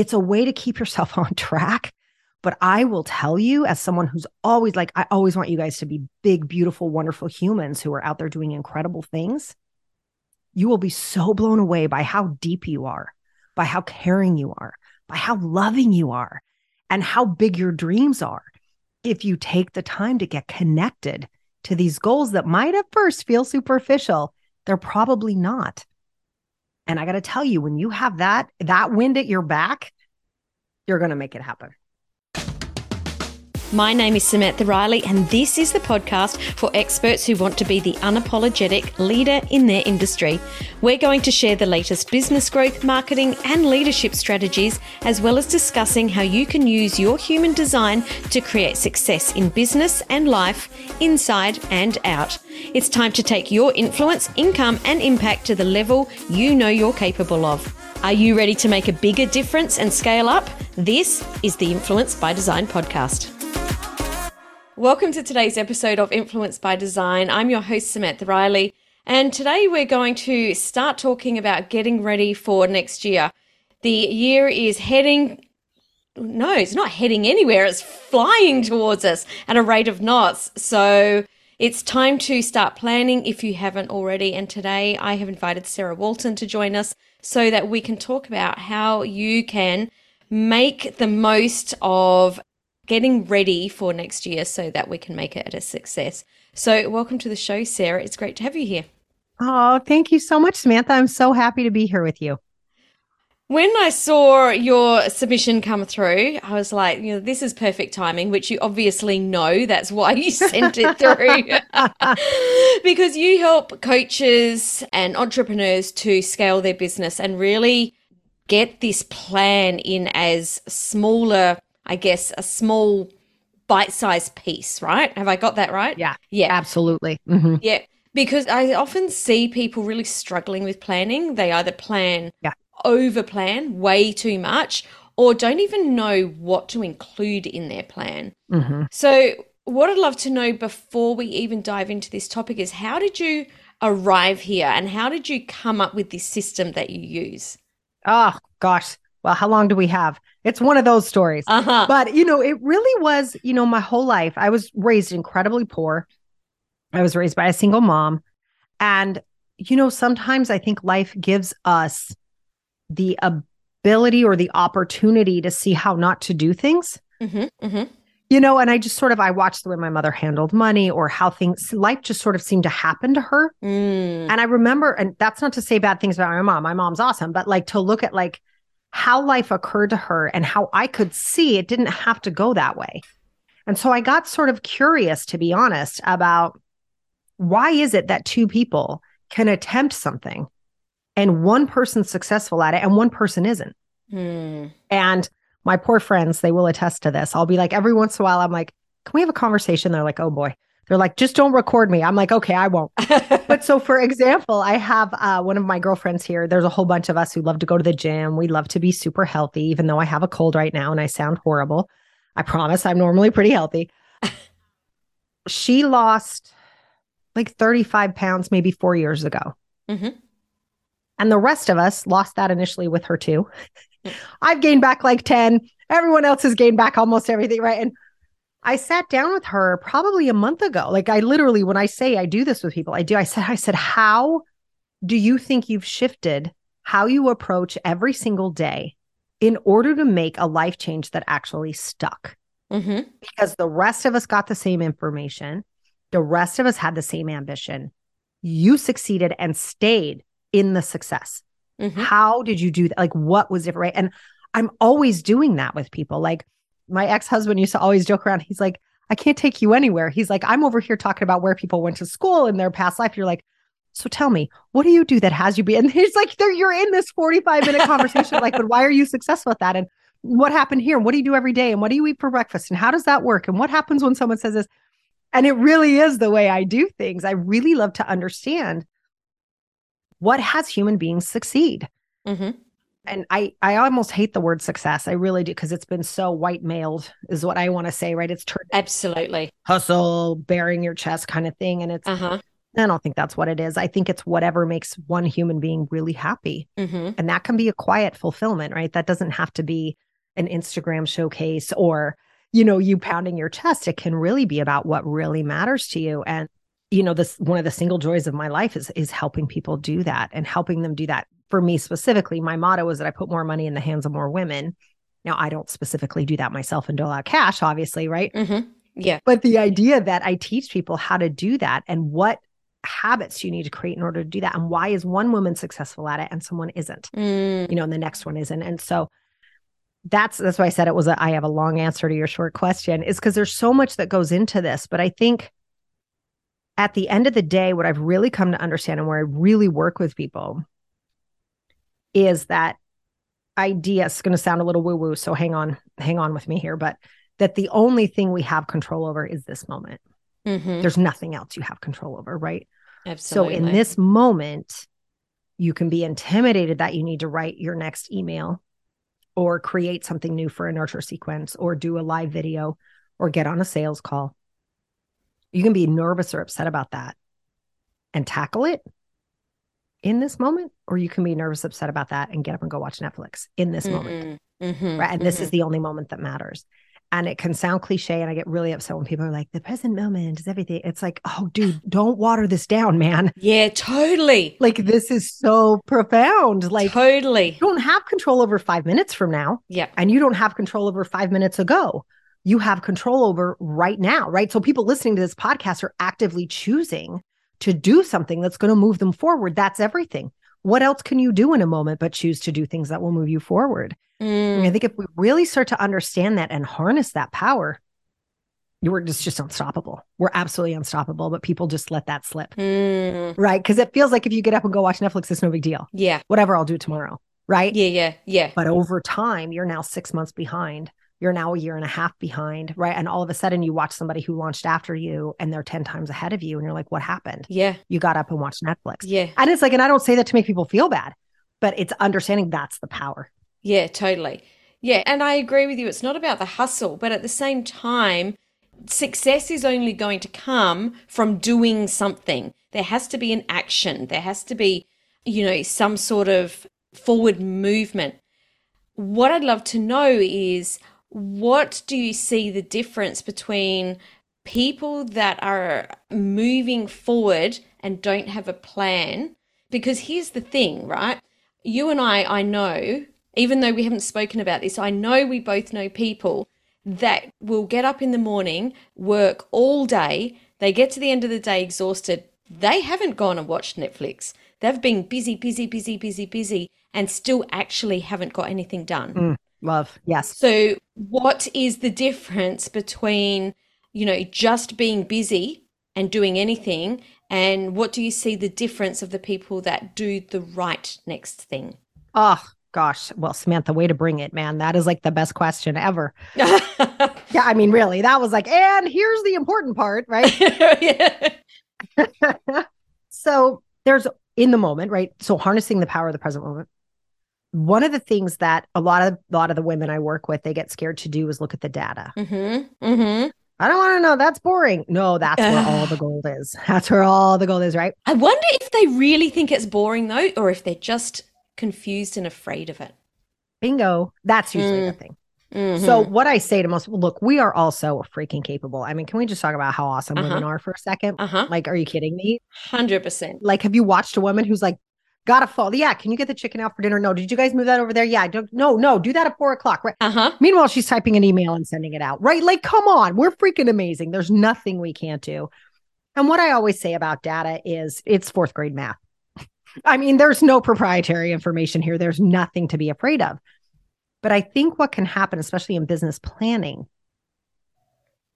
It's a way to keep yourself on track. But I will tell you, as someone who's always like, I always want you guys to be big, beautiful, wonderful humans who are out there doing incredible things. You will be so blown away by how deep you are, by how caring you are, by how loving you are, and how big your dreams are. If you take the time to get connected to these goals that might at first feel superficial, they're probably not. And I got to tell you, when you have that wind at your back, you're going to make it happen. My name is Samantha Riley, and this is the podcast for experts who want to be the unapologetic leader in their industry. We're going to share the latest business growth, marketing, and leadership strategies, as well as discussing how you can use your human design to create success in business and life, inside and out. It's time to take your influence, income, and impact to the level you know you're capable of. Are you ready to make a bigger difference and scale up? This is the Influence by Design podcast. Welcome to today's episode of Influence by Design. I'm your host, Samantha Riley, and today we're going to start talking about getting ready for next year. The year is it's not heading anywhere, it's flying towards us at a rate of knots. So it's time to start planning if you haven't already. And today I have invited Sarah Walton to join us so that we can talk about how you can make the most of getting ready for next year so that we can make it a success. So welcome to the show, Sarah. It's great to have you here. Oh, thank you so much, Samantha. I'm so happy to be here with you. When I saw your submission come through, I was like, you know, this is perfect timing, which you obviously know. That's why you sent it through. Because you help coaches and entrepreneurs to scale their business and really get this plan in as a small bite-sized piece, right? Have I got that right? Yeah, absolutely. Mm-hmm. Yeah, because I often see people really struggling with planning. They either over-plan way too much, or don't even know what to include in their plan. Mm-hmm. So what I'd love to know before we even dive into this topic is, how did you arrive here and how did you come up with this system that you use? Oh, gosh. Well, how long do we have? It's one of those stories. Uh-huh. But, it really was, my whole life. I was raised incredibly poor. I was raised by a single mom. And, sometimes I think life gives us the ability or the opportunity to see how not to do things. Mm-hmm, mm-hmm. And I just I watched the way my mother handled money, or how life just sort of seemed to happen to her. Mm. And I remember, and that's not to say bad things about my mom. My mom's awesome. But to look at how life occurred to her and how I could see it didn't have to go that way. And so I got sort of curious, to be honest, about why is it that two people can attempt something and one person's successful at it and one person isn't? Mm. And my poor friends, they will attest to this. I'll be like, every once in a while, I'm like, can we have a conversation? They're like, oh boy. They're like, just don't record me. I'm like, okay, I won't. But so, for example, I have one of my girlfriends here. There's a whole bunch of us who love to go to the gym. We love to be super healthy, even though I have a cold right now and I sound horrible. I promise I'm normally pretty healthy. She lost 35 pounds maybe 4 years ago. Mm-hmm. And the rest of us lost that initially with her too. I've gained back 10. Everyone else has gained back almost everything, right? And I sat down with her probably a month ago. I literally, when I say I do this with people, I said, how do you think you've shifted how you approach every single day in order to make a life change that actually stuck? Mm-hmm. Because the rest of us got the same information. The rest of us had the same ambition. You succeeded and stayed in the success. Mm-hmm. How did you do that? What was it, right? And I'm always doing that with people. My ex-husband used to always joke around. He's like, I can't take you anywhere. He's like, I'm over here talking about where people went to school in their past life. You're like, so tell me, what do you do that has you be? And he's like, you're in this 45-minute conversation. But why are you successful at that? And what happened here? And what do you do every day? And what do you eat for breakfast? And how does that work? And what happens when someone says this? And it really is the way I do things. I really love to understand what has human beings succeed. Mm-hmm. And I almost hate the word success. I really do, because it's been so white mailed is what I want to say, right? It's absolutely hustle, bearing your chest kind of thing. And it's I don't think that's what it is. I think it's whatever makes one human being really happy. Mm-hmm. And that can be a quiet fulfillment, right? That doesn't have to be an Instagram showcase or, you know, you pounding your chest. It can really be about what really matters to you. And, you know, this, one of the single joys of my life is helping people do that and helping them do that. For me specifically, my motto was that I put more money in the hands of more women. Now, I don't specifically do that myself and dole out cash, obviously, right? Mm-hmm. Yeah. But the idea that I teach people how to do that and what habits you need to create in order to do that. And why is one woman successful at it and someone isn't, you know, and the next one isn't. And so that's why I said it was I have a long answer to your short question, is because there's so much that goes into this. But I think at the end of the day, what I've really come to understand and where I really work with people is that idea, it's going to sound a little woo-woo, so hang on with me here, but that the only thing we have control over is this moment. Mm-hmm. There's nothing else you have control over, right? Absolutely. So in this moment, you can be intimidated that you need to write your next email or create something new for a nurture sequence or do a live video or get on a sales call. You can be nervous or upset about that and tackle it in this moment, or you can be nervous, upset about that and get up and go watch Netflix in this moment. Mm-hmm. Right? And this is the only moment that matters. And it can sound cliche, and I get really upset when people are like, the present moment is everything. It's like, oh, dude, don't water this down, man. Yeah, totally. Like, this is so profound. Like, totally. You don't have control over 5 minutes from now. Yeah. And you don't have control over 5 minutes ago. You have control over right now, right? So people listening to this podcast are actively choosing to do something that's going to move them forward. That's everything. What else can you do in a moment but choose to do things that will move you forward? And I think if we really start to understand that and harness that power, we're just unstoppable. We're absolutely unstoppable, but people just let that slip, right? Because it feels like if you get up and go watch Netflix, it's no big deal. Yeah. Whatever, I'll do it tomorrow, right? Yeah. But over time, you're now 6 months behind. You're now a year and a half behind, right? And all of a sudden you watch somebody who launched after you and they're 10 times ahead of you. And you're like, what happened? Yeah. You got up and watched Netflix. Yeah. And it's like, and I don't say that to make people feel bad, but it's understanding that's the power. Yeah, totally. Yeah. And I agree with you. It's not about the hustle, but at the same time, success is only going to come from doing something. There has to be an action. There has to be, you know, some sort of forward movement. What I'd love to know is, what do you see the difference between people that are moving forward and don't have a plan? Because here's the thing, right? You and I know, even though we haven't spoken about this, I know we both know people that will get up in the morning, work all day. They get to the end of the day exhausted. They haven't gone and watched Netflix. They've been busy, and still actually haven't got anything done. Love. Yes. So what is the difference between, you know, just being busy and doing anything, and what do you see the difference of the people that do the right next thing? Oh, gosh. Well, Samantha, way to bring it, man. That is like the best question ever. Yeah, I mean, really, that was like, and here's the important part, right? So there's in the moment, right? So harnessing the power of the present moment. One of the things that a lot of the women I work with, they get scared to do is look at the data. Mm-hmm. Mm-hmm. I don't want to know. That's boring. No, that's where all the gold is. That's where all the gold is, right? I wonder if they really think it's boring though, or if they're just confused and afraid of it. Bingo. That's usually the thing. Mm-hmm. So what I say to most, look, we are all so freaking capable. I mean, can we just talk about how awesome women are for a second? Like, are you kidding me? 100%. Like, have you watched a woman who's like, gotta fall. Yeah. Can you get the chicken out for dinner? No. Did you guys move that over there? Yeah. No, do that at 4:00. Right. Meanwhile, she's typing an email and sending it out. Right. Like, come on, we're freaking amazing. There's nothing we can't do. And what I always say about data is it's fourth grade math. I mean, there's no proprietary information here. There's nothing to be afraid of. But I think what can happen, especially in business planning,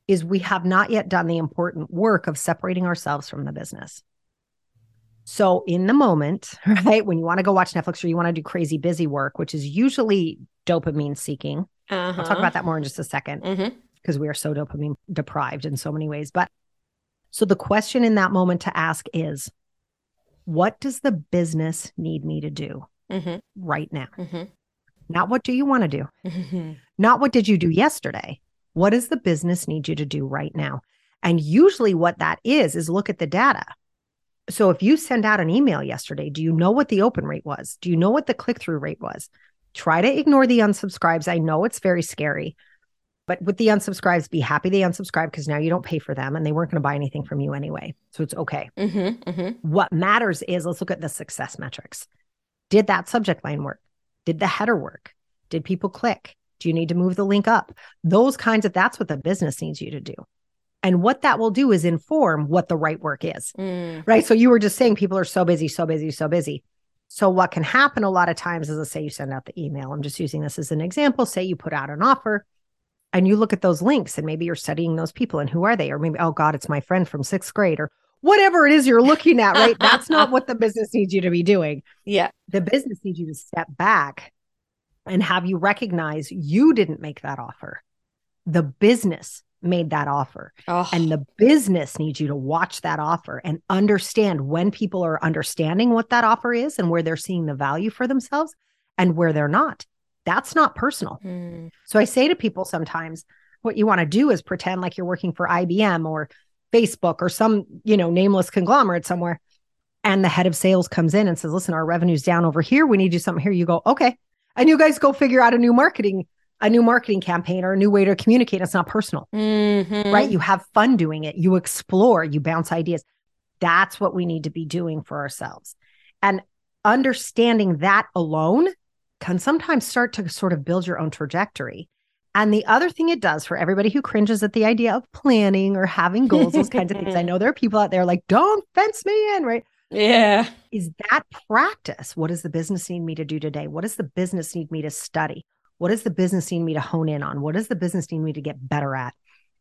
is we have not yet done the important work of separating ourselves from the business. So in the moment, right, when you want to go watch Netflix or you want to do crazy busy work, which is usually dopamine seeking. I'll talk about that more in just a second because we are so dopamine deprived in so many ways. But so the question in that moment to ask is, what does the business need me to do right now? Not what do you want to do? Not what did you do yesterday? What does the business need you to do right now? And usually what that is look at the data. So if you send out an email yesterday, do you know what the open rate was? Do you know what the click-through rate was? Try to ignore the unsubscribes. I know it's very scary, but with the unsubscribes, be happy they unsubscribe because now you don't pay for them and they weren't going to buy anything from you anyway. So it's okay. Mm-hmm, mm-hmm. What matters is let's look at the success metrics. Did that subject line work? Did the header work? Did people click? Do you need to move the link up? Those kinds of, that's what the business needs you to do. And what that will do is inform what the right work is, right? So you were just saying people are so busy. So what can happen a lot of times is, let's say you send out the email. I'm just using this as an example. Say you put out an offer and you look at those links and maybe you're studying those people and who are they? Or maybe, oh God, it's my friend from sixth grade or whatever it is you're looking at, right? That's not what the business needs you to be doing. Yeah. The business needs you to step back and have you recognize you didn't make that offer. The business made that offer. Oh. And the business needs you to watch that offer and understand when people are understanding what that offer is and where they're seeing the value for themselves and where they're not. That's not personal. Mm. So I say to people sometimes, what you want to do is pretend like you're working for IBM or Facebook or some, nameless conglomerate somewhere. And the head of sales comes in and says, listen, our revenue's down over here. We need to do something here. You go, okay. And you guys go figure out a new marketing campaign or a new way to communicate. It's not personal, right? You have fun doing it. You explore, you bounce ideas. That's what we need to be doing for ourselves. And understanding that alone can sometimes start to sort of build your own trajectory. And the other thing it does for everybody who cringes at the idea of planning or having goals, those kinds of things. I know there are people out there like, don't fence me in, right? Yeah. Is that practice? What does the business need me to do today? What does the business need me to study? What does the business need me to hone in on? What does the business need me to get better at?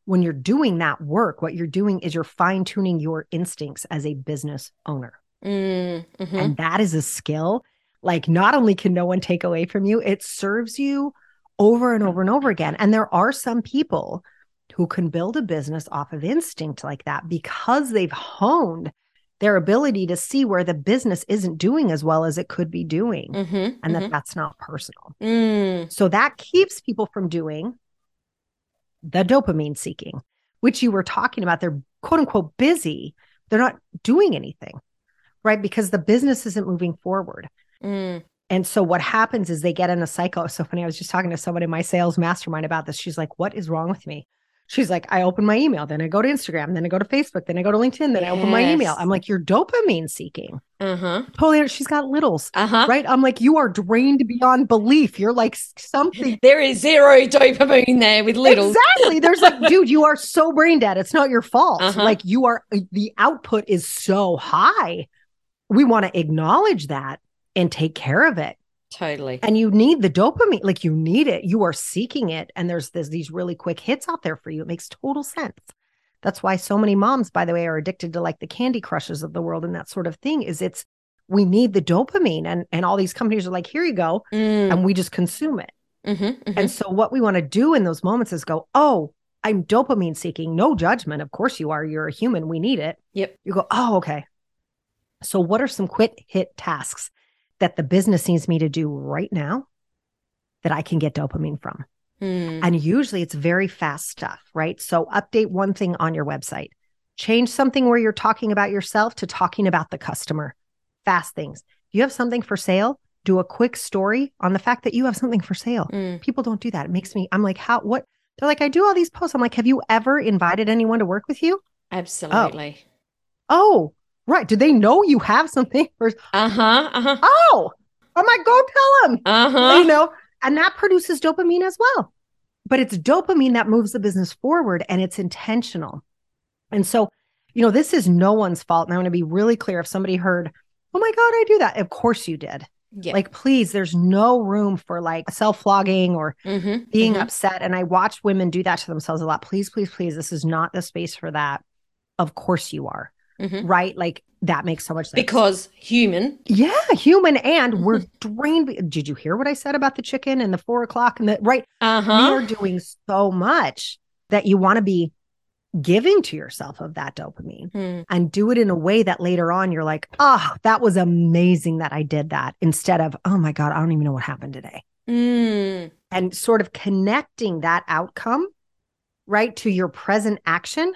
When you're doing that work, what you're doing is you're fine-tuning your instincts as a business owner. Mm-hmm. And that is a skill. Like, not only can no one take away from you, it serves you over and over and over again. And there are some people who can build a business off of instinct like that because they've honed their ability to see where the business isn't doing as well as it could be doing, and that's not personal. Mm. So that keeps people from doing the dopamine seeking, which you were talking about. They're quote unquote busy. They're not doing anything, right? Because the business isn't moving forward. Mm. And so what happens is they get in a cycle. It's so funny. I was just talking to somebody in my sales mastermind about this. She's like, what is wrong with me? She's like, I open my email, then I go to Instagram, then I go to Facebook, then I go to LinkedIn, then I open my email. I'm like, you're dopamine seeking. Totally. She's got littles, right? I'm like, you are drained beyond belief. You're like something. There is zero dopamine there with littles. Exactly. There's like, dude, you are so brain dead. It's not your fault. Like you are, the output is so high. We want to acknowledge that and take care of it. Totally. And you need the dopamine, like you need it. You are seeking it. And there's these really quick hits out there for you. It makes total sense. That's why so many moms, by the way, are addicted to like the Candy Crushes of the world and that sort of thing is we need the dopamine and all these companies are like, here you go. And we just consume it. And so what we want to do in those moments is go, oh, I'm dopamine seeking. No judgment. Of course you are. You're a human. We need it. Yep. You go, oh, okay. So what are some quick hit tasks that the business needs me to do right now that I can get dopamine from? And usually it's very fast stuff, right? So update one thing on your website, change something where you're talking about yourself to talking about the customer, fast things. You have something for sale, do a quick story on the fact that you have something for sale. People don't do that. It makes me, I'm like, how, what? They're like, I do all these posts. I'm like, have you ever invited anyone to work with you? Absolutely. Oh. Right. Do they know you have something? Oh my, go tell them. And that produces dopamine as well. But it's dopamine that moves the business forward and it's intentional. And so, this is no one's fault. And I want to be really clear. If somebody heard, oh my God, I do that. Of course you did. Yeah. Like, please, there's no room for like self-flogging or being upset. And I watch women do that to themselves a lot. Please, please, please. This is not the space for that. Of course you are. Right? Like that makes so much sense. Because human. Yeah, human. And we're drained. Did you hear what I said about the chicken and the 4 o'clock and the right? We are doing so much that you want to be giving to yourself of that dopamine and do it in a way that later on you're like, oh, that was amazing that I did that, instead of, oh my God, I don't even know what happened today. And sort of connecting that outcome, right, to your present action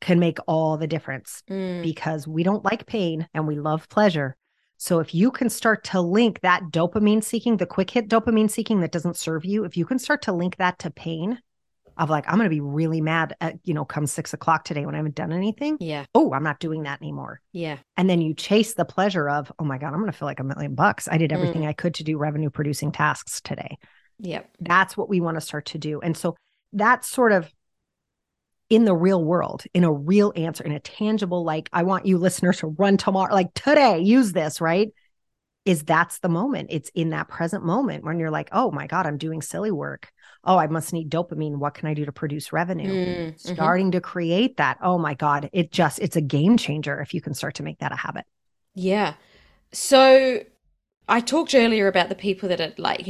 can make all the difference because we don't like pain and we love pleasure. So if you can start to link that dopamine seeking, the quick hit dopamine seeking that doesn't serve you, if you can start to link that to pain of like, I'm going to be really mad at, come 6 o'clock today when I haven't done anything. Yeah. Oh, I'm not doing that anymore. Yeah. And then you chase the pleasure of, oh my God, I'm going to feel like $1 million. I did everything I could to do revenue producing tasks today. Yeah. That's what we want to start to do. And so that's sort of in the real world, in a real answer, in a tangible, like, I want you listeners to run tomorrow, like today, use this, right? That's the moment. It's in that present moment when you're like, oh my God, I'm doing silly work. Oh, I must need dopamine. What can I do to produce revenue? Starting to create that. Oh my God. It's a game changer if you can start to make that a habit. Yeah. So I talked earlier about the people that are like,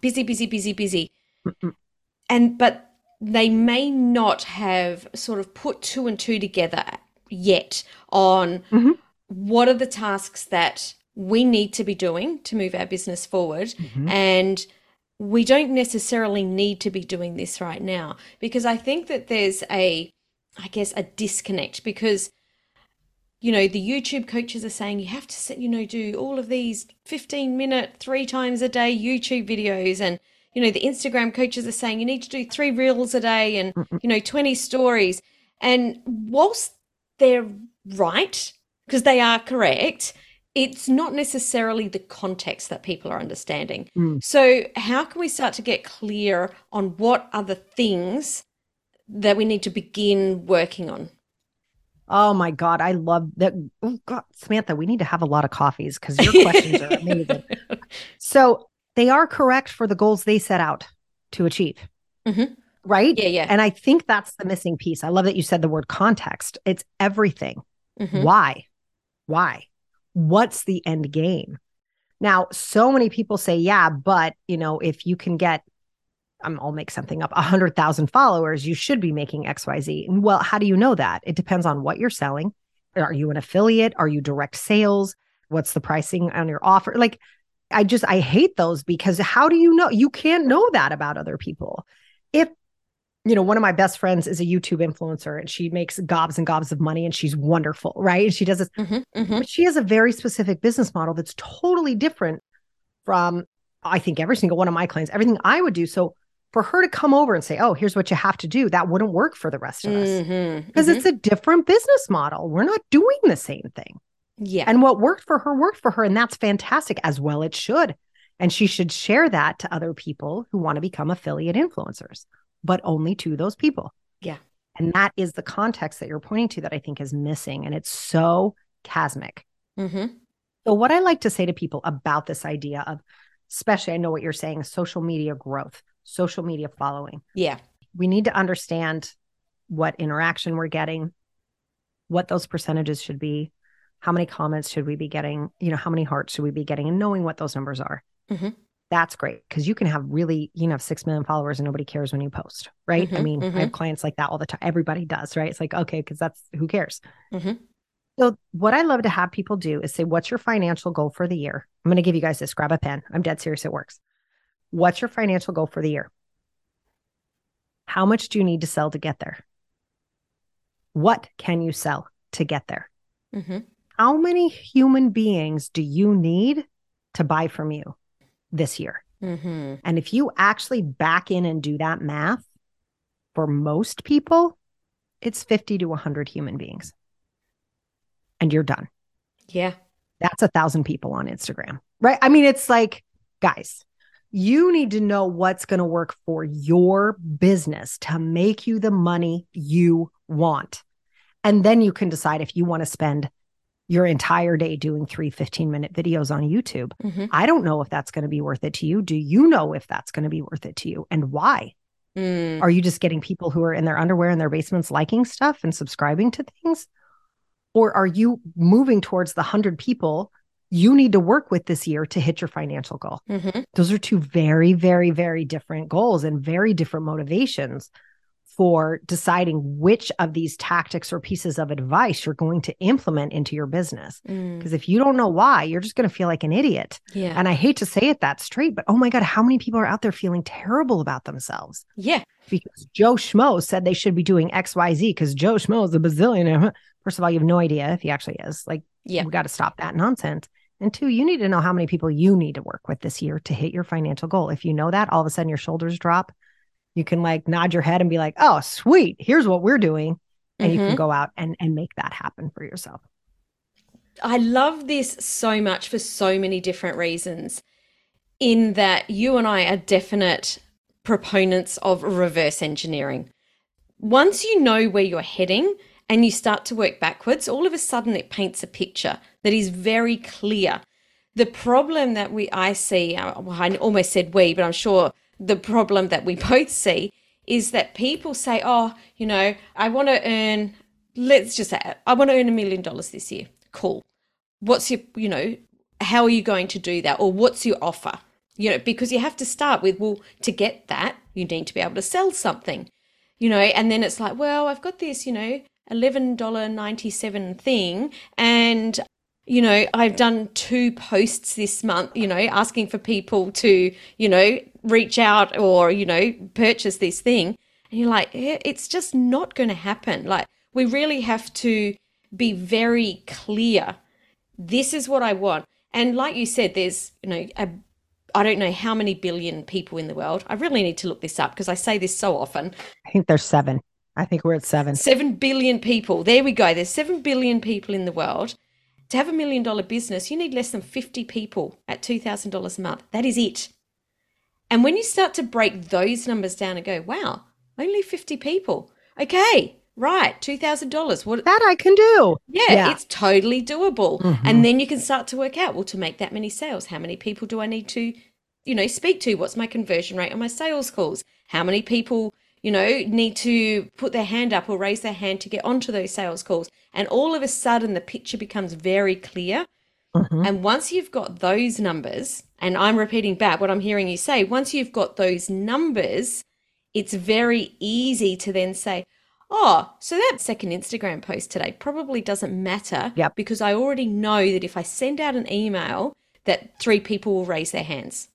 busy, busy, busy, busy. Mm-mm. But they may not have sort of put two and two together yet on what are the tasks that we need to be doing to move our business forward. And we don't necessarily need to be doing this right now, because I think that there's a disconnect because, the YouTube coaches are saying you have to sit, do all of these 15-minute, 3 times a day YouTube videos. And, the Instagram coaches are saying you need to do 3 reels a day and, 20 stories. And whilst they're right, because they are correct, it's not necessarily the context that people are understanding. So how can we start to get clear on what are the things that we need to begin working on? Oh my God, I love that. Oh God, Samantha, we need to have a lot of coffees because your questions are amazing. So they are correct for the goals they set out to achieve, right? Yeah, yeah. And I think that's the missing piece. I love that you said the word context. It's everything. Why? What's the end game? Now, so many people say, yeah, but, if you can get, I'll make something up, 100,000 followers, you should be making X, Y, Z. Well, how do you know that? It depends on what you're selling. Are you an affiliate? Are you direct sales? What's the pricing on your offer? Like, I hate those because how do you know? You can't know that about other people. If, one of my best friends is a YouTube influencer and she makes gobs and gobs of money and she's wonderful, right? And she does this, but she has a very specific business model that's totally different from, I think, every single one of my clients, everything I would do. So for her to come over and say, oh, here's what you have to do, that wouldn't work for the rest of us because it's a different business model. We're not doing the same thing. Yeah. And what worked for her. And that's fantastic, as well it should. And she should share that to other people who want to become affiliate influencers, but only to those people. Yeah. And that is the context that you're pointing to that I think is missing. And it's so chasmic. So what I like to say to people about this idea of, especially I know what you're saying, social media growth, social media following. Yeah. We need to understand what interaction we're getting, what those percentages should be, how many comments should we be getting, how many hearts should we be getting, and knowing what those numbers are. That's great because you can have really, 6 million followers and nobody cares when you post, right? I have clients like that all the time. Everybody does, right? It's like, okay, because that's who cares. So what I love to have people do is say, what's your financial goal for the year? I'm going to give you guys this. Grab a pen. I'm dead serious. It works. What's your financial goal for the year? How much do you need to sell to get there? What can you sell to get there? How many human beings do you need to buy from you this year? And if you actually back in and do that math, for most people, it's 50 to 100 human beings. And you're done. Yeah. That's 1,000 people on Instagram, right? I mean, it's like, guys, you need to know what's going to work for your business to make you the money you want. And then you can decide if you want to spend your entire day doing 3 15-minute videos on YouTube. I don't know if that's going to be worth it to you. Do you know if that's going to be worth it to you, and why? Are you just getting people who are in their underwear in their basements liking stuff and subscribing to things? Or are you moving towards the 100 people you need to work with this year to hit your financial goal? Those are two very, very, very different goals and very different motivations for deciding which of these tactics or pieces of advice you're going to implement into your business. Because if you don't know why, you're just going to feel like an idiot. Yeah. And I hate to say it that straight, but oh my God, how many people are out there feeling terrible about themselves? Yeah. Because Joe Schmo said they should be doing XYZ because Joe Schmo is a bazillionaire. First of all, you have no idea if he actually is. Like, yeah, we got to stop that nonsense. And two, you need to know how many people you need to work with this year to hit your financial goal. If you know that, all of a sudden your shoulders drop. You can like nod your head and be like, oh, sweet, here's what we're doing. And you can go out and make that happen for yourself. I love this so much for so many different reasons, in that you and I are definite proponents of reverse engineering. Once you know where you're heading and you start to work backwards, all of a sudden it paints a picture that is very clear. The problem that I see, I almost said we, but I'm sure the problem that we both see is that people say, oh, you know, I want to earn, let's just say, I want to earn $1 million this year. Cool. What's your, you know, how are you going to do that? Or what's your offer? You know, because you have to start with, well, to get that, you need to be able to sell something, you know, and then it's like, well, I've got this, you know, $11.97 thing, and you know, I've done 2 posts this month, you know, asking for people to, you know, reach out or, you know, purchase this thing. And you're like, it's just not going to happen. Like, we really have to be very clear. This is what I want. And like you said, there's, you know, I don't know how many billion people in the world. I really need to look this up because I say this so often. I think there's 7. I think we're at 7. 7 billion people. There we go. There's 7 billion people in the world. To have $1 million business, you need less than 50 people at $2,000 a month. That is it. And when you start to break those numbers down and go, wow, only 50 people. Okay, right, $2,000. What that I can do. Yeah. It's totally doable. And then you can start to work out, well, to make that many sales, how many people do I need to, you know, speak to? What's my conversion rate on my sales calls? How many people, you know, need to put their hand up or raise their hand to get onto those sales calls? And all of a sudden the picture becomes very clear. And once you've got those numbers, and I'm repeating back what I'm hearing you say, once you've got those numbers, it's very easy to then say, oh, so that second Instagram post today probably doesn't matter because I already know that if I send out an email that 3 people will raise their hands.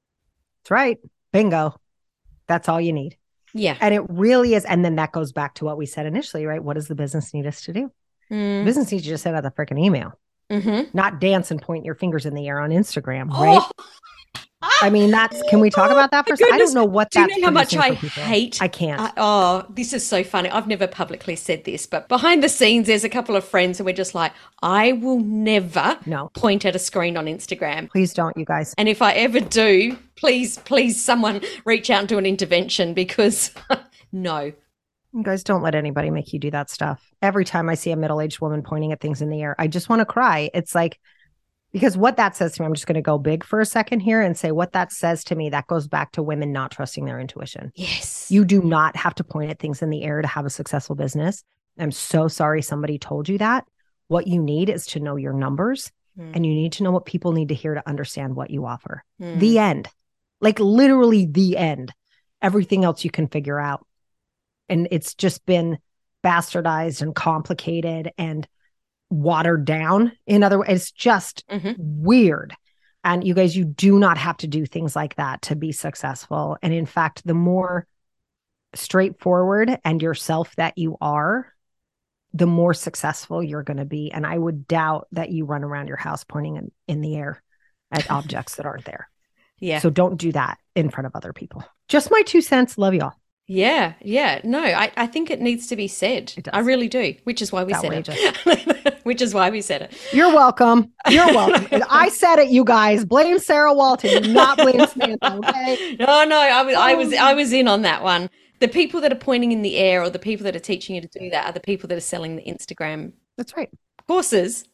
That's right. Bingo. That's all you need. Yeah. And it really is. And then that goes back to what we said initially, right? What does the business need us to do? The business needs you to send out the freaking email, not dance and point your fingers in the air on Instagram, right? I mean, that's, can we talk about that for a second? I don't know what that's. Do you know how much I hate? I can't. This is so funny. I've never publicly said this, but behind the scenes, there's a couple of friends and we're just like, I will never point at a screen on Instagram. Please don't, you guys. And if I ever do, please someone reach out and do an intervention because no. You guys, don't let anybody make you do that stuff. Every time I see a middle-aged woman pointing at things in the air, I just want to cry. It's like, because what that says to me, I'm just going to go big for a second here and say what that says to me, that goes back to women not trusting their intuition. Yes. You do not have to point at things in the air to have a successful business. I'm so sorry somebody told you that. What you need is to know your numbers and you need to know what people need to hear to understand what you offer. The end. Like literally the end. Everything else you can figure out. And it's just been bastardized and complicated and watered down. In other words, it's just weird. And you guys, you do not have to do things like that to be successful. And in fact, the more straightforward and yourself that you are, the more successful you're going to be. And I would doubt that you run around your house pointing in the air at objects that aren't there. Yeah. So don't do that in front of other people. Just my 2 cents. Love y'all. Yeah, yeah. No, I think it needs to be said. I really do, which is why we said it. Which is why we said it. You're welcome. You're welcome. I said it, you guys. Blame Sarah Walton, not blame Samantha, okay? No, I was in on that one. The people that are pointing in the air or the people that are teaching you to do that are the people that are selling the Instagram courses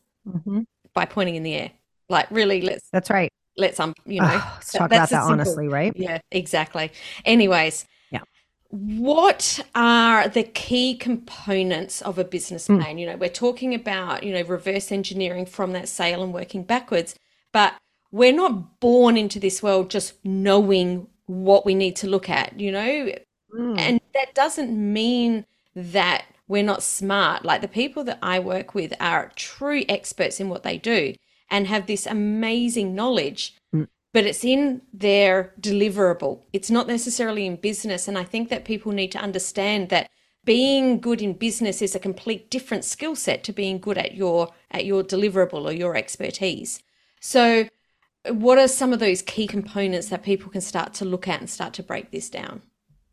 by pointing in the air. Like really, let's talk about that honestly, right? Yeah, exactly. Anyways. What are the key components of a business plan? You know, we're talking about, you know, reverse engineering from that sale and working backwards, but we're not born into this world just knowing what we need to look at. You know, And that doesn't mean that we're not smart. Like, the people that I work with are true experts in what they do and have this amazing knowledge, but it's in their deliverable. It's not necessarily in business. And I think that people need to understand that being good in business is a complete different skill set to being good at your deliverable or your expertise. So what are some of those key components that people can start to look at and start to break this down?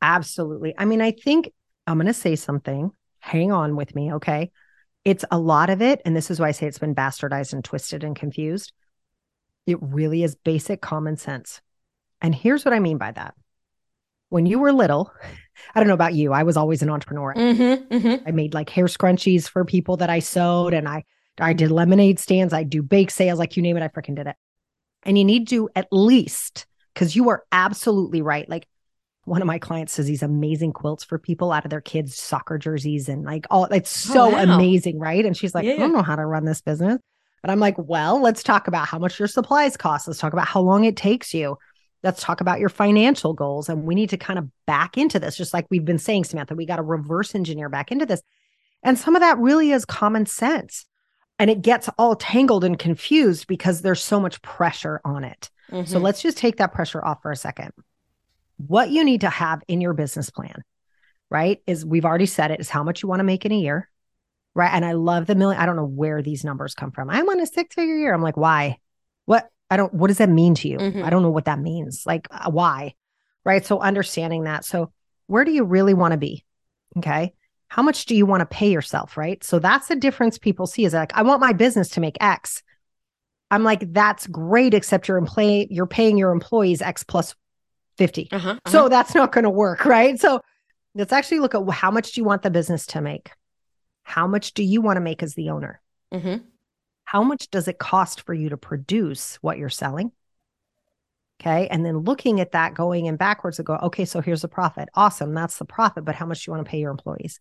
Absolutely. I mean, I think I'm going to say something. Hang on with me, okay? It's a lot of it, and this is why I say it's been bastardized and twisted and confused. It really is basic common sense. And here's what I mean by that. When you were little, I don't know about you, I was always an entrepreneur. I made like hair scrunchies for people that I sewed, and I did lemonade stands, I do bake sales, like you name it, I freaking did it. And you need to at least, because you are absolutely right. Like, one of my clients does these amazing quilts for people out of their kids' soccer jerseys and like all, it's so amazing, right? And she's like, I don't know how to run this business. But I'm like, well, let's talk about how much your supplies cost. Let's talk about how long it takes you. Let's talk about your financial goals. And we need to kind of back into this, just like we've been saying, Samantha, we got to reverse engineer back into this. And some of that really is common sense. And it gets all tangled and confused because there's so much pressure on it. So let's just take that pressure off for a second. What you need to have in your business plan, right, is, we've already said it, is how much you want to make in a year, right? And I love the million. I don't know where these numbers come from. I want a six-figure year. I'm like, why? What does that mean to you? I don't know what that means. Like, why? Right? So understanding that. So where do you really want to be? Okay. How much do you want to pay yourself, right? So that's the difference people see, is like, I want my business to make X. I'm like, that's great, except you're paying your employees X plus 50. So that's not going to work, right? So let's actually look at how much do you want the business to make? How much do you want to make as the owner? How much does it cost for you to produce what you're selling? Okay. And then looking at that, going in backwards and go, okay, so here's the profit. Awesome. That's the profit. But how much do you want to pay your employees?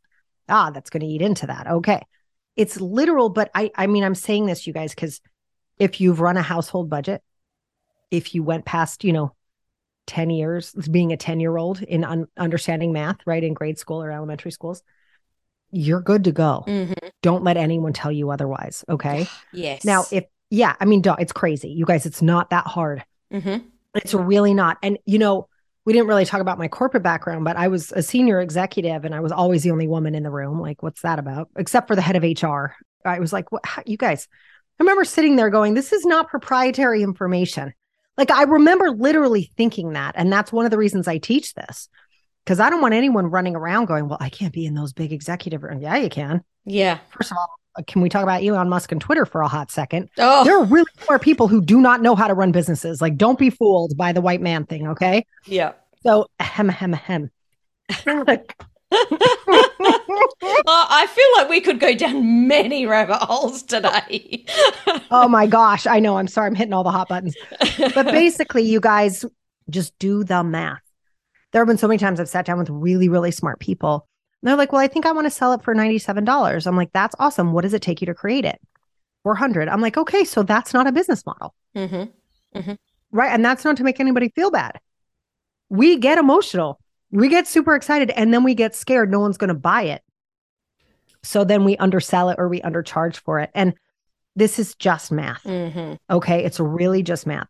Ah, that's going to eat into that. Okay. It's literal, but I mean, I'm saying this, you guys, because if you've run a household budget, if you went past, 10 years, being a 10-year-old in understanding math, right, in grade school or elementary schools, you're good to go. Don't let anyone tell you otherwise, okay? Yes. Now, it's crazy. You guys, it's not that hard. It's really not. And, we didn't really talk about my corporate background, but I was a senior executive and I was always the only woman in the room. Like, what's that about? Except for the head of HR. I was like, what? How, you guys, I remember sitting there going, this is not proprietary information. Like, I remember literally thinking that. And that's one of the reasons I teach this, because I don't want anyone running around going, well, I can't be in those big executive rooms. Yeah, you can. Yeah. First of all, can we talk about Elon Musk and Twitter for a hot second? Oh. There are really more people who do not know how to run businesses. Like, don't be fooled by the white man thing, okay? Yeah. So, I feel like we could go down many rabbit holes today. Oh my gosh. I know. I'm sorry. I'm hitting all the hot buttons. But basically, you guys just do the math. There have been so many times I've sat down with really, really smart people. And they're like, well, I think I want to sell it for $97. I'm like, that's awesome. What does it take you to create it? 400. I'm like, okay, so that's not a business model. Right. And that's not to make anybody feel bad. We get emotional. We get super excited and then we get scared. No one's going to buy it. So then we undersell it or we undercharge for it. And this is just math. Okay. It's really just math.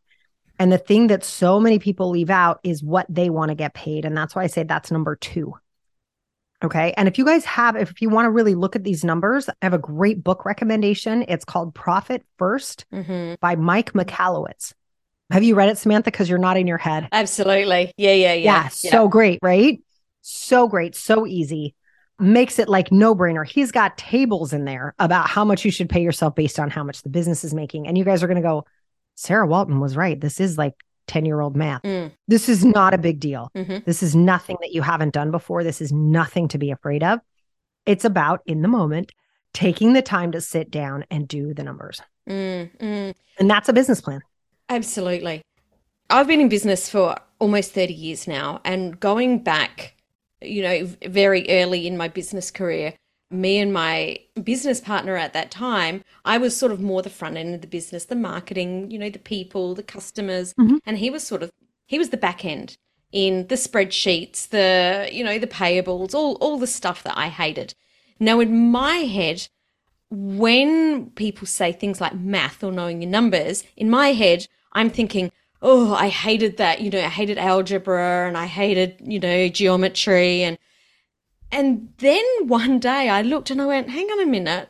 And the thing that so many people leave out is what they want to get paid. And that's why I say that's number two. Okay. And if you want to really look at these numbers, I have a great book recommendation. It's called Profit First by Mike McAllowitz. Have you read it, Samantha? Because you're nodding your head. Absolutely. Yeah. So great, right? So great. So easy. Makes it like no-brainer. He's got tables in there about how much you should pay yourself based on how much the business is making. And you guys are going to go, Sarah Walton was right. This is like 10-year-old math. This is not a big deal. This is nothing that you haven't done before. This is nothing to be afraid of. It's about, in the moment, taking the time to sit down and do the numbers. And that's a business plan. Absolutely. I've been in business for almost 30 years now, and going back, very early in my business career, me and my business partner at that time, I was sort of more the front end of the business, the marketing, the people, the customers, and he was the back end. in the spreadsheets, the payables, all the stuff that I hated. Now in my head, when people say things like math or knowing your numbers, in my head, I'm thinking, oh, I hated that, I hated algebra and I hated, geometry. And then one day I looked and I went, hang on a minute,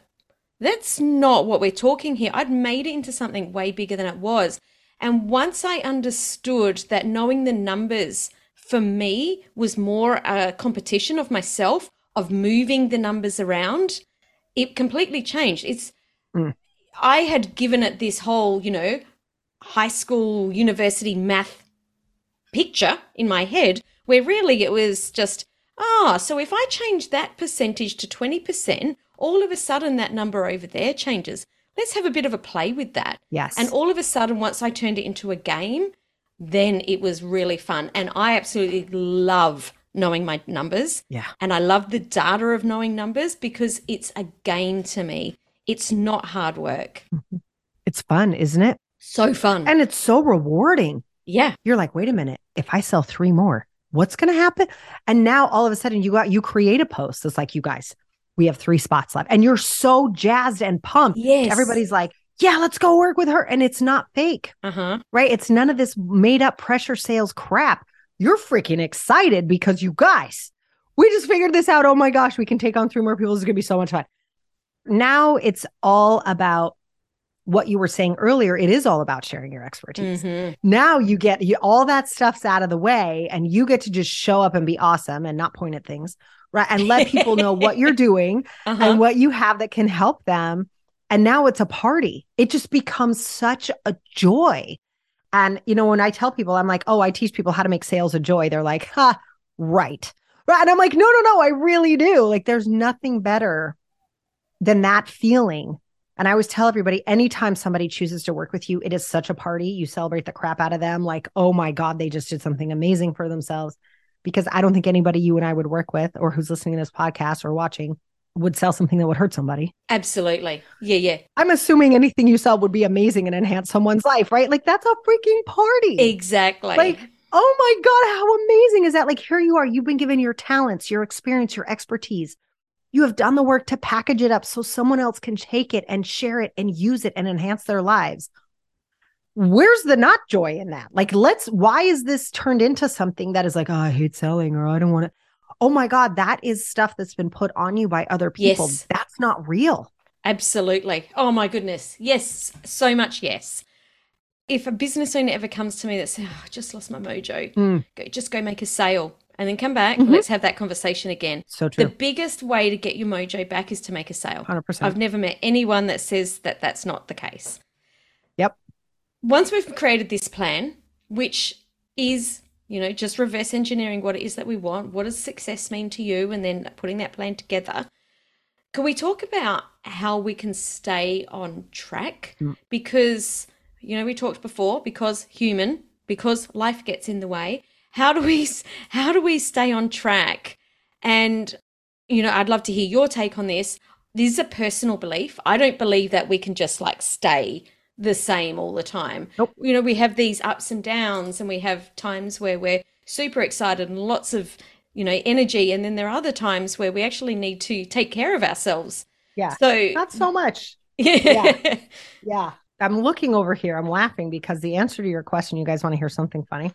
that's not what we're talking here. I'd made it into something way bigger than it was. And once I understood that knowing the numbers for me was more a competition of myself, of moving the numbers around, it completely changed. I had given it this whole, high school, university math picture in my head, where really it was just, so if I change that percentage to 20%, all of a sudden that number over there changes. Let's have a bit of a play with that. Yes. And all of a sudden, once I turned it into a game, then it was really fun. And I absolutely love knowing my numbers. Yeah. And I love the data of knowing numbers because it's a game to me. It's not hard work. It's fun, isn't it? So fun. And it's so rewarding. Yeah. You're like, wait a minute, if I sell 3 more, what's going to happen? And now all of a sudden you create a post that's like, you guys, we have 3 spots left. And you're so jazzed and pumped. Yes. Everybody's like, yeah, let's go work with her. And it's not fake, right? It's none of this made up pressure sales crap. You're freaking excited because you guys, we just figured this out. Oh my gosh, we can take on 3 more people. This is going to be so much fun. Now it's all about what you were saying earlier, it is all about sharing your expertise. Mm-hmm. Now you get all that stuff's out of the way and you get to just show up and be awesome and not point at things, right? And let people know what you're doing and what you have that can help them. And now it's a party. It just becomes such a joy. And, when I tell people, I'm like, oh, I teach people how to make sales a joy. They're like, ha, right. Right. And I'm like, no, I really do. Like, there's nothing better than that feeling. And I always tell everybody, anytime somebody chooses to work with you, it is such a party. You celebrate the crap out of them. Like, oh my God, they just did something amazing for themselves. Because I don't think anybody you and I would work with or who's listening to this podcast or watching would sell something that would hurt somebody. Absolutely. Yeah. I'm assuming anything you sell would be amazing and enhance someone's life, right? Like, that's a freaking party. Exactly. Like, oh my God, how amazing is that? Like, here you are. You've been given your talents, your experience, your expertise. You have done the work to package it up so someone else can take it and share it and use it and enhance their lives. Where's the not joy in that? Like, why is this turned into something that is like, oh, I hate selling or I don't want to. Oh my God, that is stuff that's been put on you by other people. Yes. That's not real. Absolutely. Oh my goodness. Yes. So much. Yes. If a business owner ever comes to me that says, oh, I just lost my mojo, go make a sale. And then come back, let's have that conversation again. So true. The biggest way to get your mojo back is to make a sale. 100%. I've never met anyone that says that that's not the case. Yep. Once we've created this plan, which is, just reverse engineering what it is that we want, what does success mean to you, and then putting that plan together, can we talk about how we can stay on track? Because, we talked before, because human, because life gets in the way. How do we stay on track? And, I'd love to hear your take on this. This is a personal belief. I don't believe that we can just like stay the same all the time. Nope. We have these ups and downs and we have times where we're super excited and lots of, energy. And then there are other times where we actually need to take care of ourselves. Yeah. So not so much. Yeah. I'm looking over here. I'm laughing because the answer to your question, you guys want to hear something funny?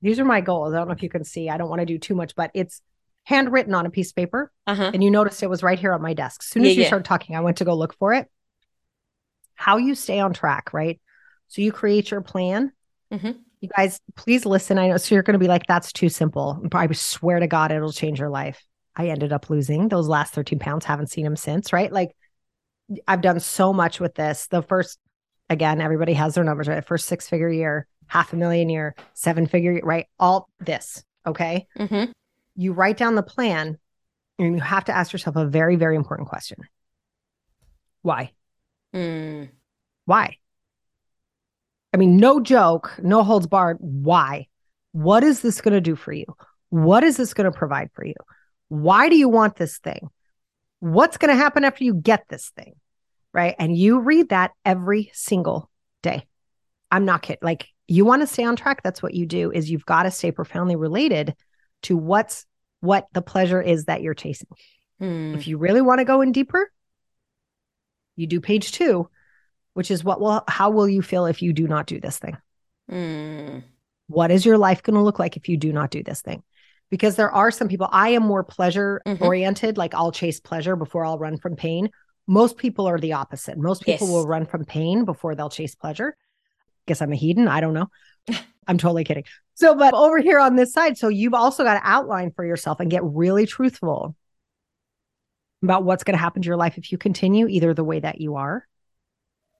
These are my goals. I don't know if you can see. I don't want to do too much, but it's handwritten on a piece of paper. And you noticed it was right here on my desk. As soon as you started talking, I went to go look for it. How you stay on track, right? So you create your plan. You guys, please listen. I know. So you're going to be like, that's too simple. I swear to God, it'll change your life. I ended up losing those last 13 pounds. Haven't seen them since, right? Like, I've done so much with this. The first, again, everybody has their numbers, right? First 6-figure year. $500,000 year, 7-figure, right? All this, okay? You write down the plan and you have to ask yourself a very, very important question. Why? Why? I mean, no joke, no holds barred, why? What is this going to do for you? What is this going to provide for you? Why do you want this thing? What's going to happen after you get this thing, right? And you read that every single day. I'm not kidding. Like, you want to stay on track, that's what you do, is you've got to stay profoundly related to what the pleasure is that you're chasing. Mm. If you really want to go in deeper, you do page 2, which is how will you feel if you do not do this thing? Mm. What is your life going to look like if you do not do this thing? Because there are some people, I am more pleasure oriented, like I'll chase pleasure before I'll run from pain. Most people are the opposite. Most people will run from pain before they'll chase pleasure. Guess I'm a hedon. I don't know. I'm totally kidding. So, but over here on this side, so you've also got to outline for yourself and get really truthful about what's going to happen to your life if you continue either the way that you are,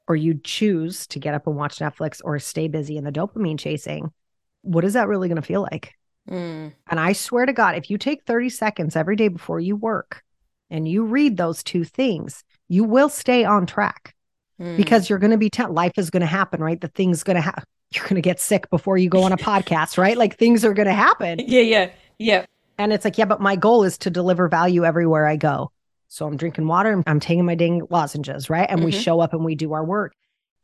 or you choose to get up and watch Netflix or stay busy in the dopamine chasing. What is that really going to feel like? Mm. And I swear to God, if you take 30 seconds every day before you work and you read those two things, you will stay on track because you're going to be, life is going to happen, right? The thing's going to happen. You're going to get sick before you go on a podcast, right? Like things are going to happen. Yeah. And it's like, yeah, but my goal is to deliver value everywhere I go. So I'm drinking water and I'm taking my dang lozenges, right? And we show up and we do our work.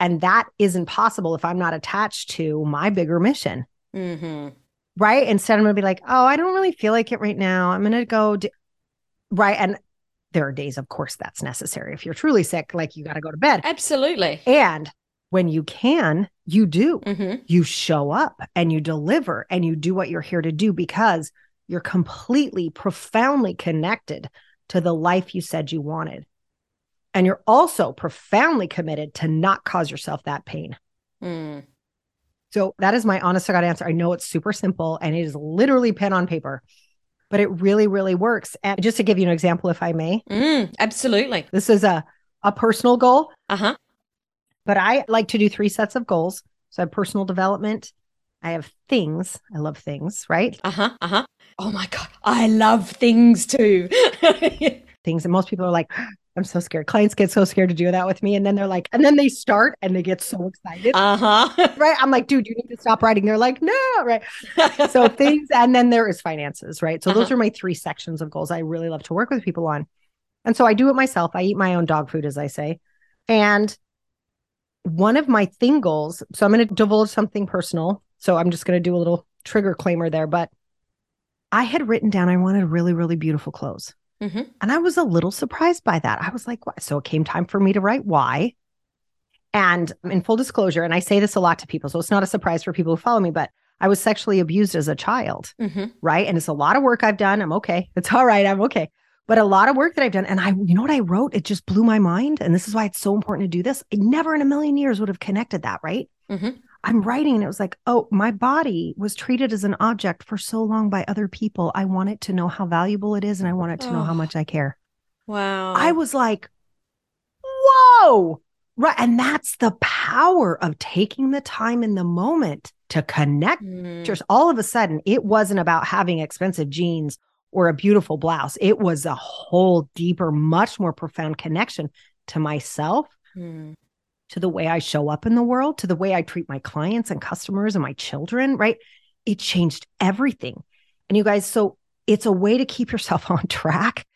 And that isn't possible if I'm not attached to my bigger mission. Right? Instead, I'm going to be like, oh, I don't really feel like it right now. I'm going to go. Right. And there are days, of course, that's necessary. If you're truly sick, like you got to go to bed. Absolutely. And when you can, you do. You show up and you deliver and you do what you're here to do because you're completely, profoundly connected to the life you said you wanted. And you're also profoundly committed to not cause yourself that pain. Mm. So that is my honest to God answer. I know it's super simple and it is literally pen on paper, but it really, really works. And just to give you an example, if I may. Absolutely. This is a personal goal. But I like to do 3 sets of goals. So I have personal development. I have things. I love things, right? Oh my God. I love things too. Things. And most people are like, I'm so scared. Clients get so scared to do that with me. And then they're like, and then they start and they get so excited. Right. I'm like, dude, you need to stop writing. They're like, no. Right. So things. And then there is finances. Right. So those are my 3 sections of goals I really love to work with people on. And so I do it myself. I eat my own dog food, as I say. And one of my thing goals. So I'm going to divulge something personal. So I'm just going to do a little trigger claimer there. But I had written down, I wanted really, really beautiful clothes. And I was a little surprised by that. I was like, what? So it came time for me to write why. And in full disclosure, and I say this a lot to people, so it's not a surprise for people who follow me, but I was sexually abused as a child, right? And it's a lot of work I've done. I'm okay. It's all right. I'm okay. But a lot of work that I've done. And you know what I wrote? It just blew my mind. And this is why it's so important to do this. I never in a million years would have connected that, right? I'm writing and it was like, oh, my body was treated as an object for so long by other people. I want it to know how valuable it is. And I want it to know how much I care. Wow. I was like, whoa. Right. And that's the power of taking the time in the moment to connect. Just all of a sudden, it wasn't about having expensive jeans or a beautiful blouse. It was a whole deeper, much more profound connection to myself, to the way I show up in the world, to the way I treat my clients and customers and my children, right? It changed everything. And you guys, so it's a way to keep yourself on track.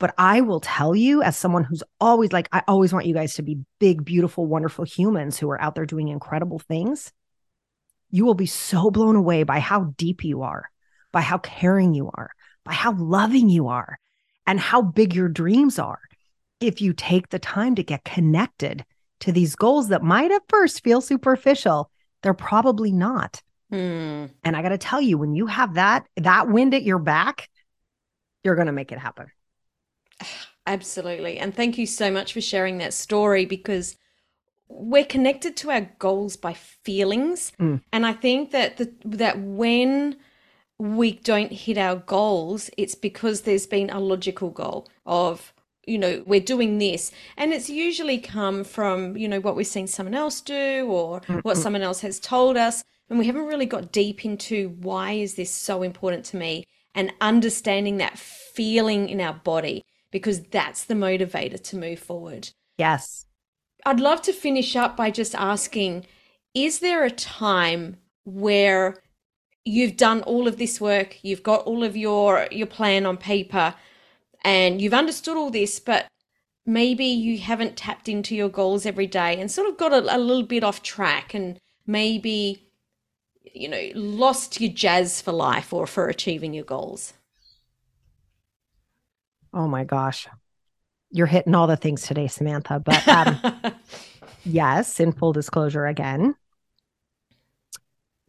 But I will tell you, as someone who's always like, I always want you guys to be big, beautiful, wonderful humans who are out there doing incredible things. You will be so blown away by how deep you are, by how caring you are, by how loving you are, and how big your dreams are. If you take the time to get connected to these goals that might at first feel superficial, they're probably not. And I got to tell you, when you have that wind at your back, you're going to make it happen. Absolutely. And thank you so much for sharing that story, because we're connected to our goals by feelings. And I think that that when we don't hit our goals, it's because there's been a logical goal of, you know, we're doing this, and it's usually come from, you know, what we've seen someone else do or what someone else has told us, and we haven't really got deep into why is this so important to me, and understanding that feeling in our body, because that's the motivator to move forward. Yes. I'd love to finish up by just asking, is there a time where you've done all of this work, you've got all of your plan on paper, and you've understood all this, but maybe you haven't tapped into your goals every day and sort of got a little bit off track, and maybe you know, lost your jazz for life or for achieving your goals? Oh my gosh. You're hitting all the things today, Samantha, but yes, in full disclosure again,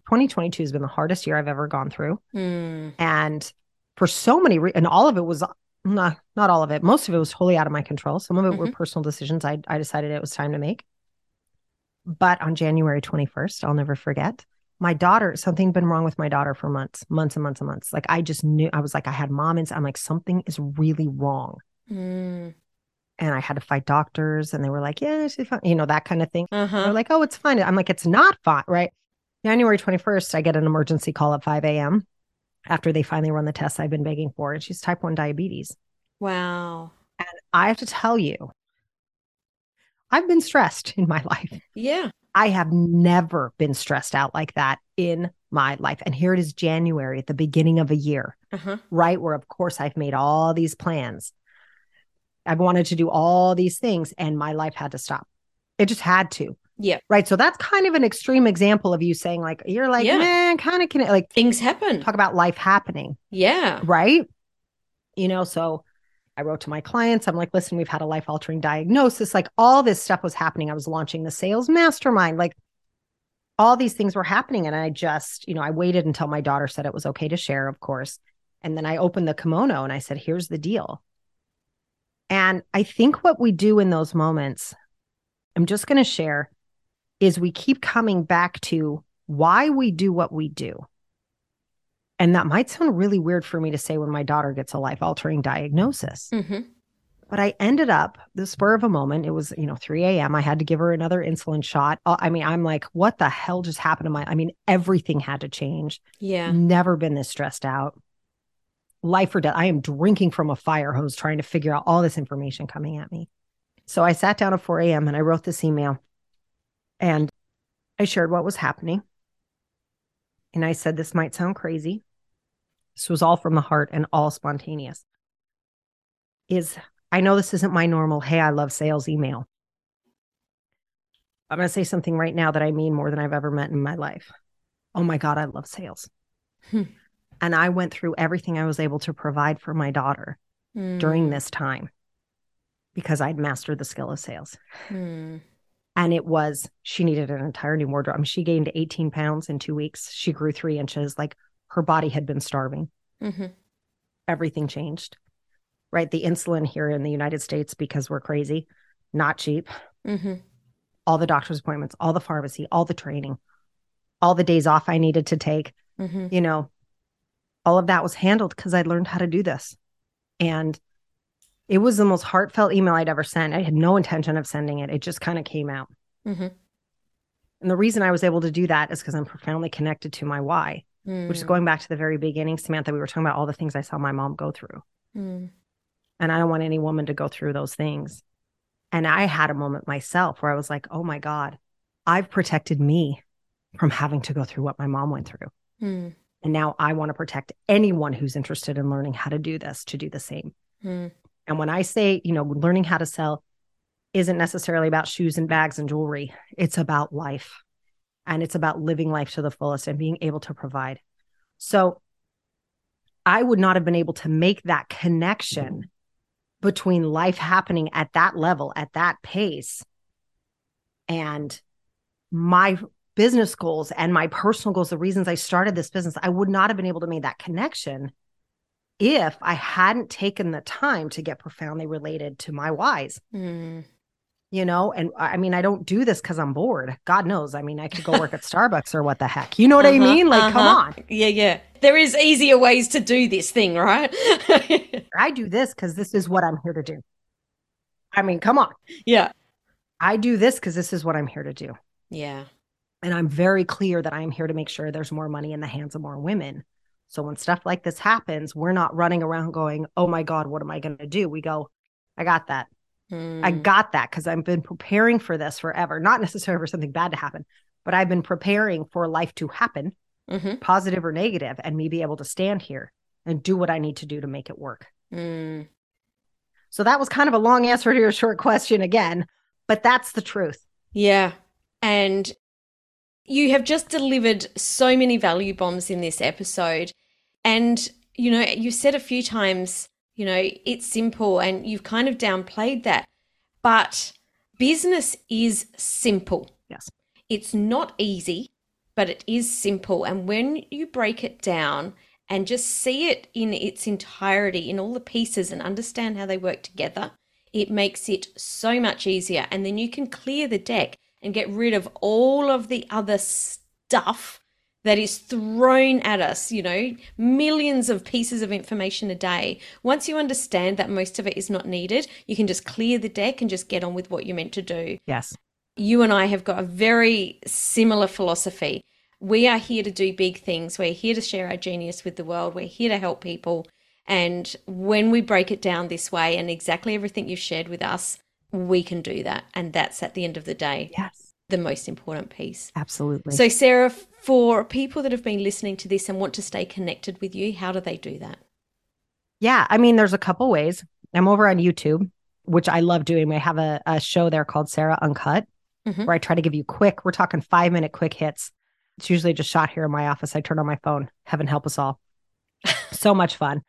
2022 has been the hardest year I've ever gone through. Mm. And for so many reasons, and all of it was not all of it. Most of it was totally out of my control. Some of it were personal decisions I decided it was time to make. But on January 21st, I'll never forget, my daughter, something been wrong with my daughter for months. Like I just knew, I was like, I had mom and I'm like, something is really wrong. Mm. And I had to fight doctors and they were like, yeah, she's fine. You know, that kind of thing. They're like, oh, it's fine. I'm like, it's not fine. Right. January 21st, I get an emergency call at 5 a.m. after they finally run the tests I've been begging for. And she's type 1 diabetes. Wow. And I have to tell you, I've been stressed in my life. Yeah. I have never been stressed out like that in my life. And here it is, January, at the beginning of a year, right? Where, of course, I've made all these plans. I've wanted to do all these things and my life had to stop. It just had to. Yeah. Right. So that's kind of an extreme example of you saying like, you're like, man, kind of can it, like things happen. Talk about life happening. Yeah. Right. You know, so I wrote to my clients. I'm like, listen, we've had a life-altering diagnosis. Like all this stuff was happening. I was launching the sales mastermind. Like all these things were happening. And I just, you know, I waited until my daughter said it was okay to share, of course. And then I opened the kimono and I said, here's the deal. And I think what we do in those moments, I'm just going to share, is we keep coming back to why we do what we do. And that might sound really weird for me to say when my daughter gets a life-altering diagnosis. But I ended up, the spur of a moment, it was, you know, 3 a.m. I had to give her another insulin shot. I mean, I'm like, what the hell just happened to my, I mean, everything had to change. Yeah. Never been this stressed out. Life or death. I am drinking from a fire hose trying to figure out all this information coming at me. So I sat down at 4 a.m. and I wrote this email and I shared what was happening. And I said, this might sound crazy. This was all from the heart and all spontaneous. I know this isn't my normal, hey, I love sales email. I'm going to say something right now that I mean more than I've ever meant in my life. Oh my God, I love sales. And I went through everything I was able to provide for my daughter during this time because I'd mastered the skill of sales. And it was, she needed an entire new wardrobe. I mean, she gained 18 pounds in 2 weeks. She grew 3 inches. Like her body had been starving. Everything changed, right? The insulin here in the United States, because we're crazy, not cheap. All the doctor's appointments, all the pharmacy, all the training, all the days off I needed to take, you know, all of that was handled because I learned how to do this. And it was the most heartfelt email I'd ever sent. I had no intention of sending it. It just kind of came out. And the reason I was able to do that is because I'm profoundly connected to my why, which is going back to the very beginning, Samantha, we were talking about all the things I saw my mom go through. And I don't want any woman to go through those things. And I had a moment myself where I was like, oh my God, I've protected me from having to go through what my mom went through. And now I want to protect anyone who's interested in learning how to do this, to do the same. And when I say, you know, learning how to sell isn't necessarily about shoes and bags and jewelry. It's about life. And it's about living life to the fullest and being able to provide. So I would not have been able to make that connection between life happening at that level, at that pace, and my business goals and my personal goals, the reasons I started this business, I would not have been able to make that connection if I hadn't taken the time to get profoundly related to my whys, you know? And I mean, I don't do this because I'm bored. God knows. I mean, I could go work at Starbucks or what the heck, you know what I mean? Like, come on. Yeah. Yeah. There is easier ways to do this thing, right? I do this because this is what I'm here to do. I mean, come on. Yeah. I do this because this is what I'm here to do. Yeah. And I'm very clear that I'm here to make sure there's more money in the hands of more women. So when stuff like this happens, we're not running around going, oh my God, what am I going to do? We go, I got that. I got that because I've been preparing for this forever. Not necessarily for something bad to happen, but I've been preparing for life to happen, positive or negative, and me be able to stand here and do what I need to do to make it work. So that was kind of a long answer to your short question again, but that's the truth. Yeah. And You have just delivered so many value bombs in this episode. And, you know, you said a few times, you know, it's simple, and you've kind of downplayed that. But business is simple. Yes. It's not easy, but it is simple. And when you break it down and just see it in its entirety, in all the pieces, and understand how they work together, it makes it so much easier. And then you can clear the deck and get rid of all of the other stuff that is thrown at us, you know, millions of pieces of information a day. Once you understand that most of it is not needed, you can just clear the deck and just get on with what you're meant to do. Yes. You and I have got a very similar philosophy. We are here to do big things. We're here to share our genius with the world. We're here to help people. And when we break it down this way, and exactly everything you've shared with us, we can do that. And that's, at the end of the day, yes, the most important piece. Absolutely. So Sarah, for people that have been listening to this and want to stay connected with you, how do they do that? Yeah. I mean, there's a couple ways. I'm over on YouTube, which I love doing. We have a show there called Sarah Uncut, where I try to give you quick, we're talking 5-minute quick hits. It's usually just shot here in my office. I turn on my phone. Heaven help us all. So much fun.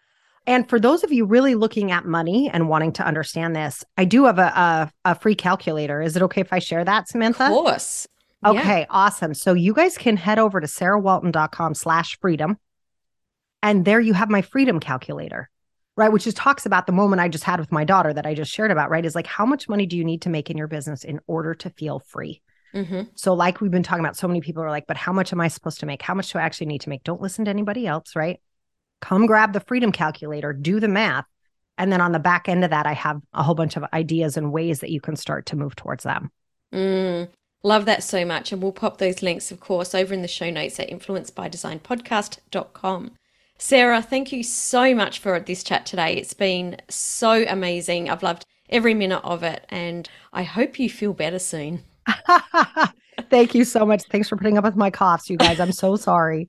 And for those of you really looking at money and wanting to understand this, I do have a free calculator. Is it okay if I share that, Samantha? Of course. Okay, yeah. Awesome. So you guys can head over to sarahwalton.com/freedom. And there you have my freedom calculator, right? Which just talks about the moment I just had with my daughter that I just shared about, right? Is like, how much money do you need to make in your business in order to feel free? So like we've been talking about, so many people are like, but how much am I supposed to make? How much do I actually need to make? Don't listen to anybody else, right? Come grab the freedom calculator, do the math. And then on the back end of that, I have a whole bunch of ideas and ways that you can start to move towards them. Love that so much. And we'll pop those links, of course, over in the show notes at influencebydesignpodcast.com. Sarah, thank you so much for this chat today. It's been so amazing. I've loved every minute of it. And I hope you feel better soon. Thank you so much. Thanks for putting up with my coughs, you guys. I'm so sorry.